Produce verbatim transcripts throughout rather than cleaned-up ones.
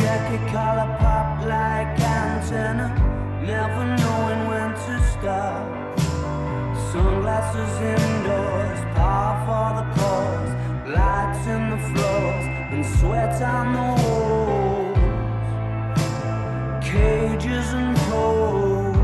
jacket collar pop like antenna, never knowing when to stop. Sunglasses indoors, power for the cause, lights in the floors and sweat on the walls, cages and toes.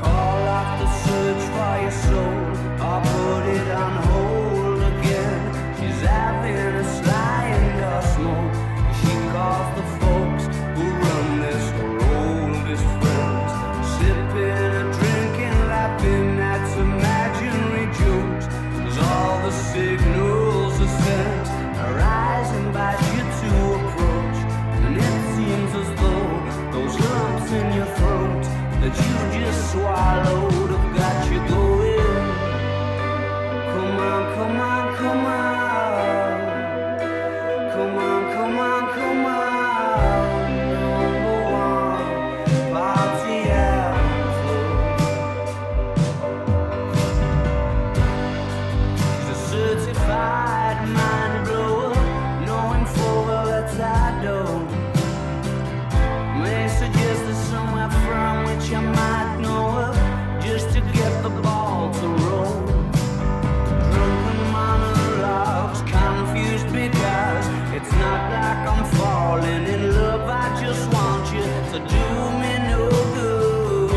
Call off the search for your soul, or put it on hold again. She's having a sly and a smoke. She calls the folks who run this, her oldest friends, sipping and drinking, laughing at imaginary jokes. As all the signals are sent, her eyes invite you to approach, and it seems as though those lumps in your throat that you just swallowed have got you going. Come on, come on, come on, come on, come on, number one, party outflow. She's a certified mind blower, knowing full well that I don't. May suggest there's somewhere from which I might know her, just to get the ball to roll. It's not like I'm falling in love, I just want you to do me no good,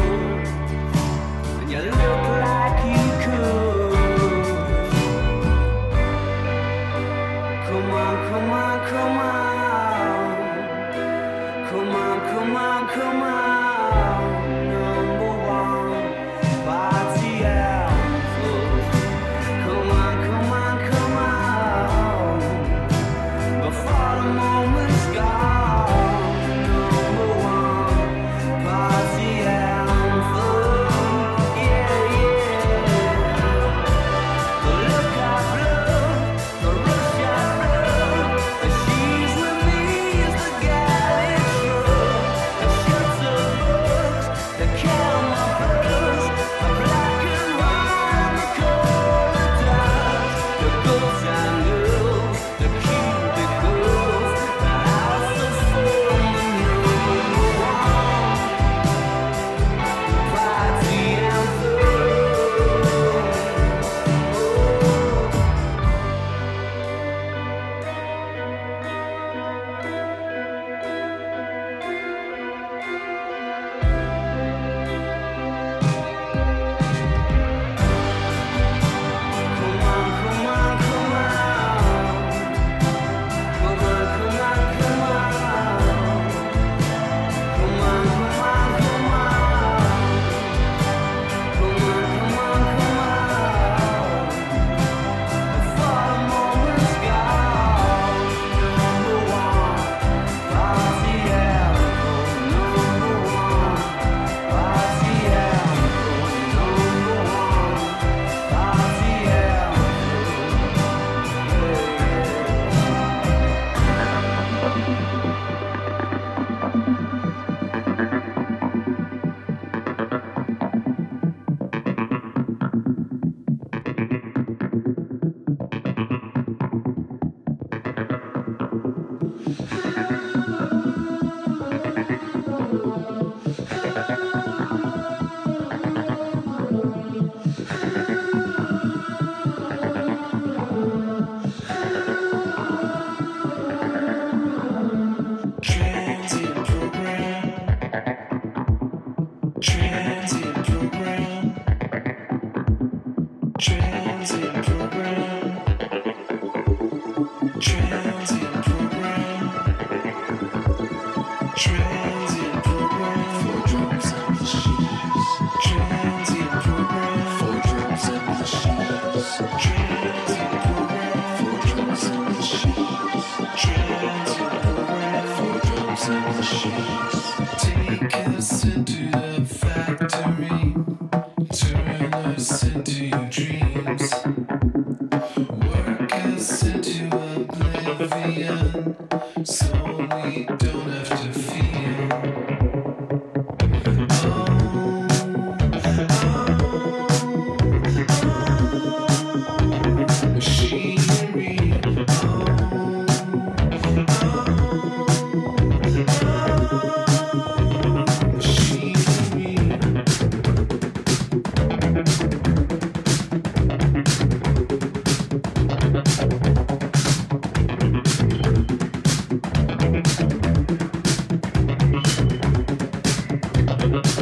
and you look like you could. Come on, come on, come on, come on, come on, come on, number one, party out. Oh, See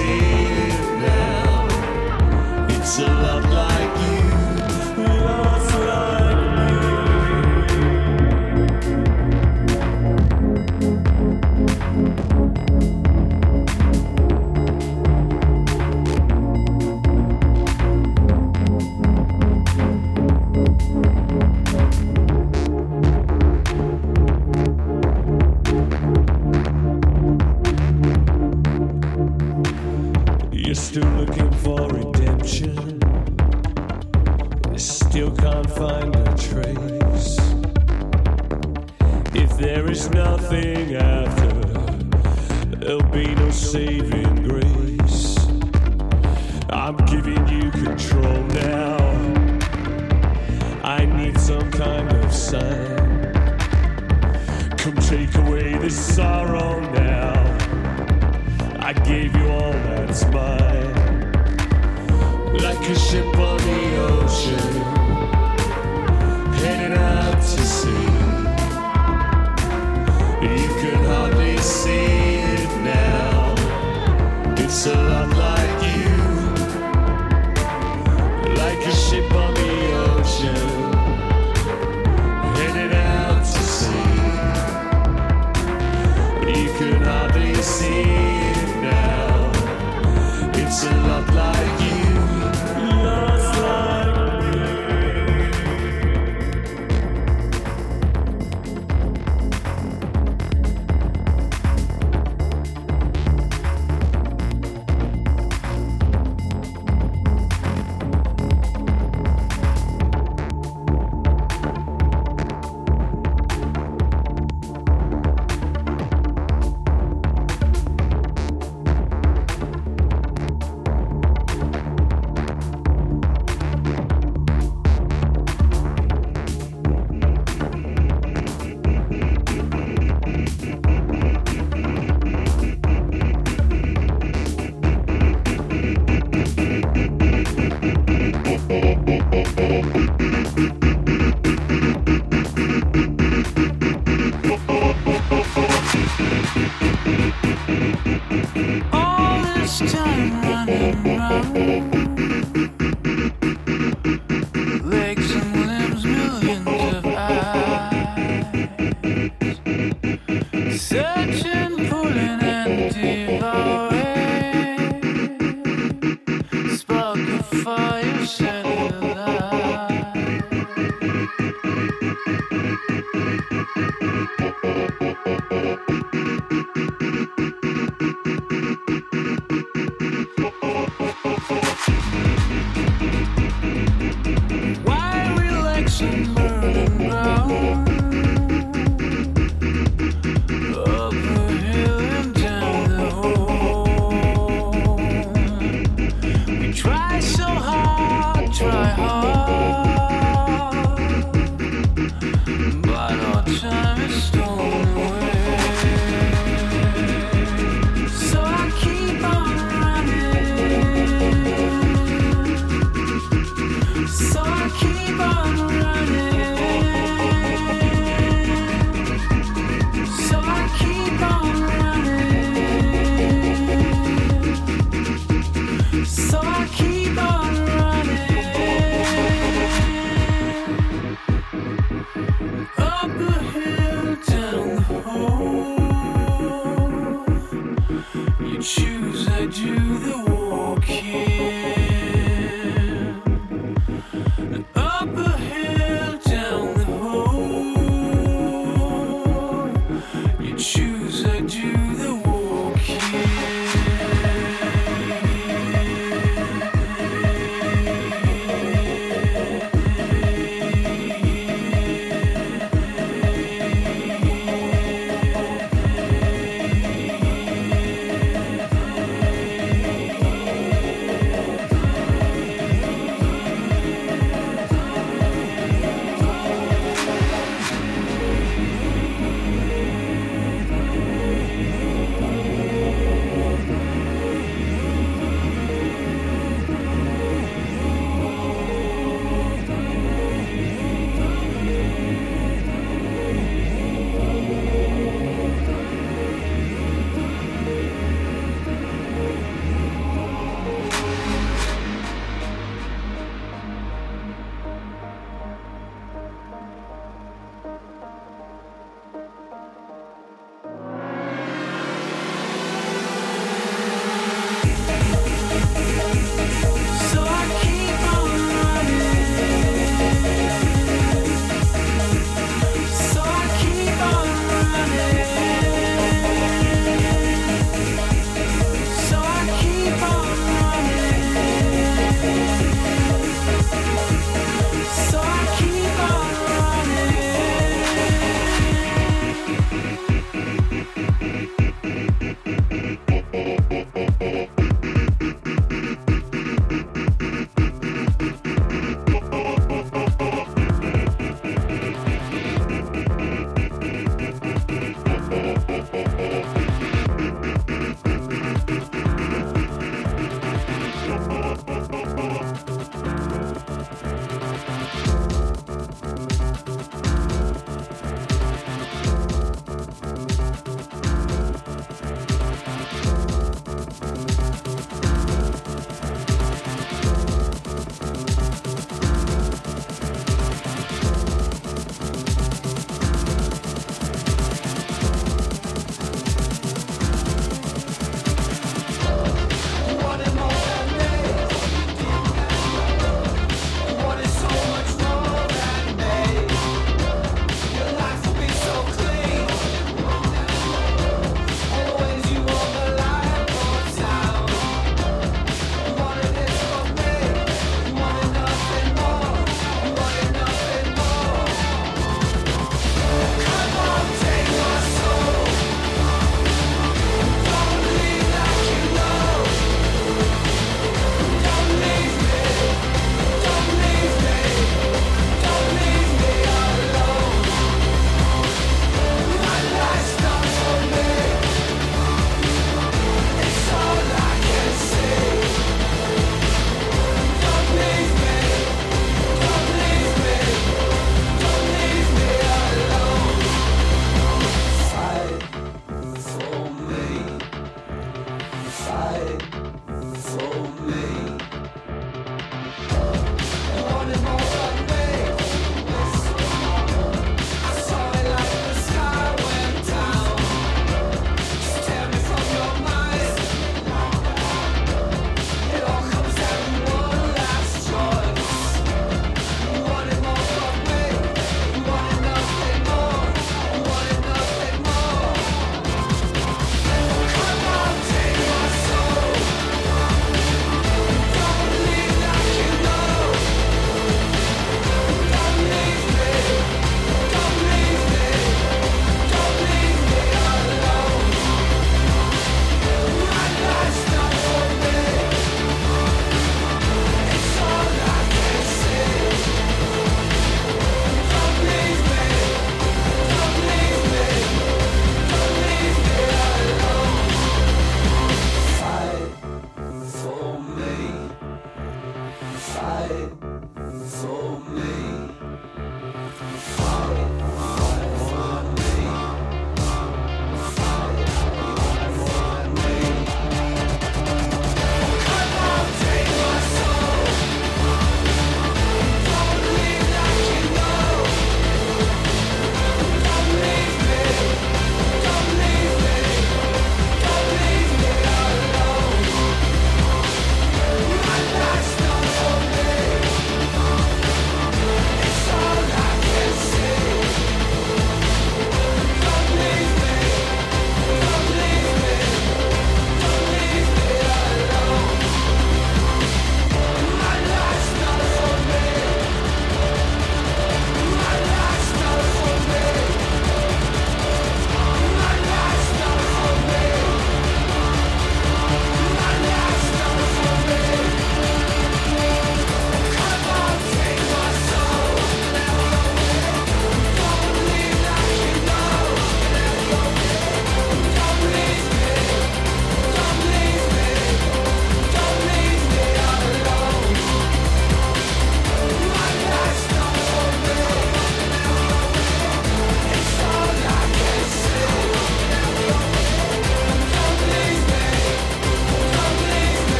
it now. you're still looking for redemption. You still can't find a trace. If there is nothing after, there'll be no saving grace. I'm giving you control now. I need some kind of sign. Come take away this sorrow now. I gave you all that's mine. Like a ship on the ocean, headed out to sea. You can hardly see it now. It's a lot like you. Like a ship on the ocean, headed out to sea. You can hardly see. It's a lot like you, lost like you.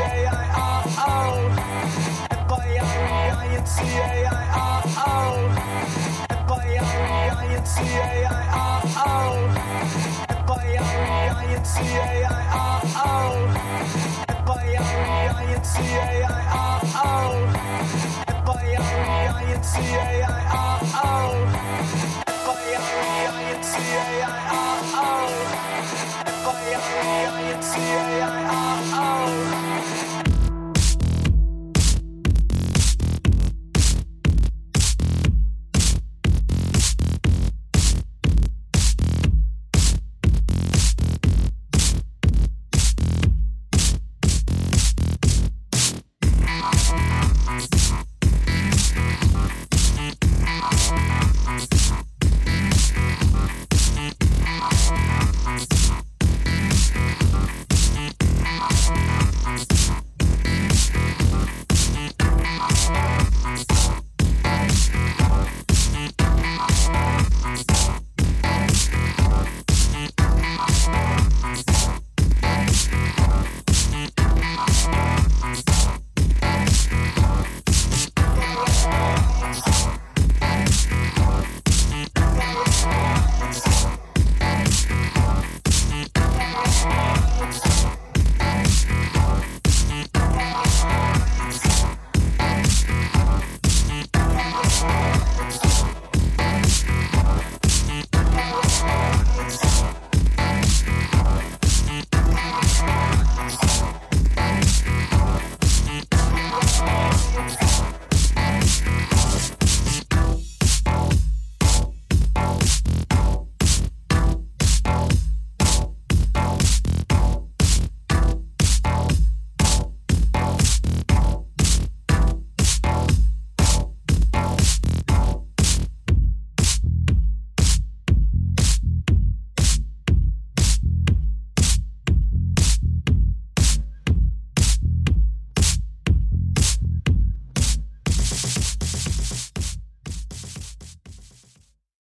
F I R E I N C A I R O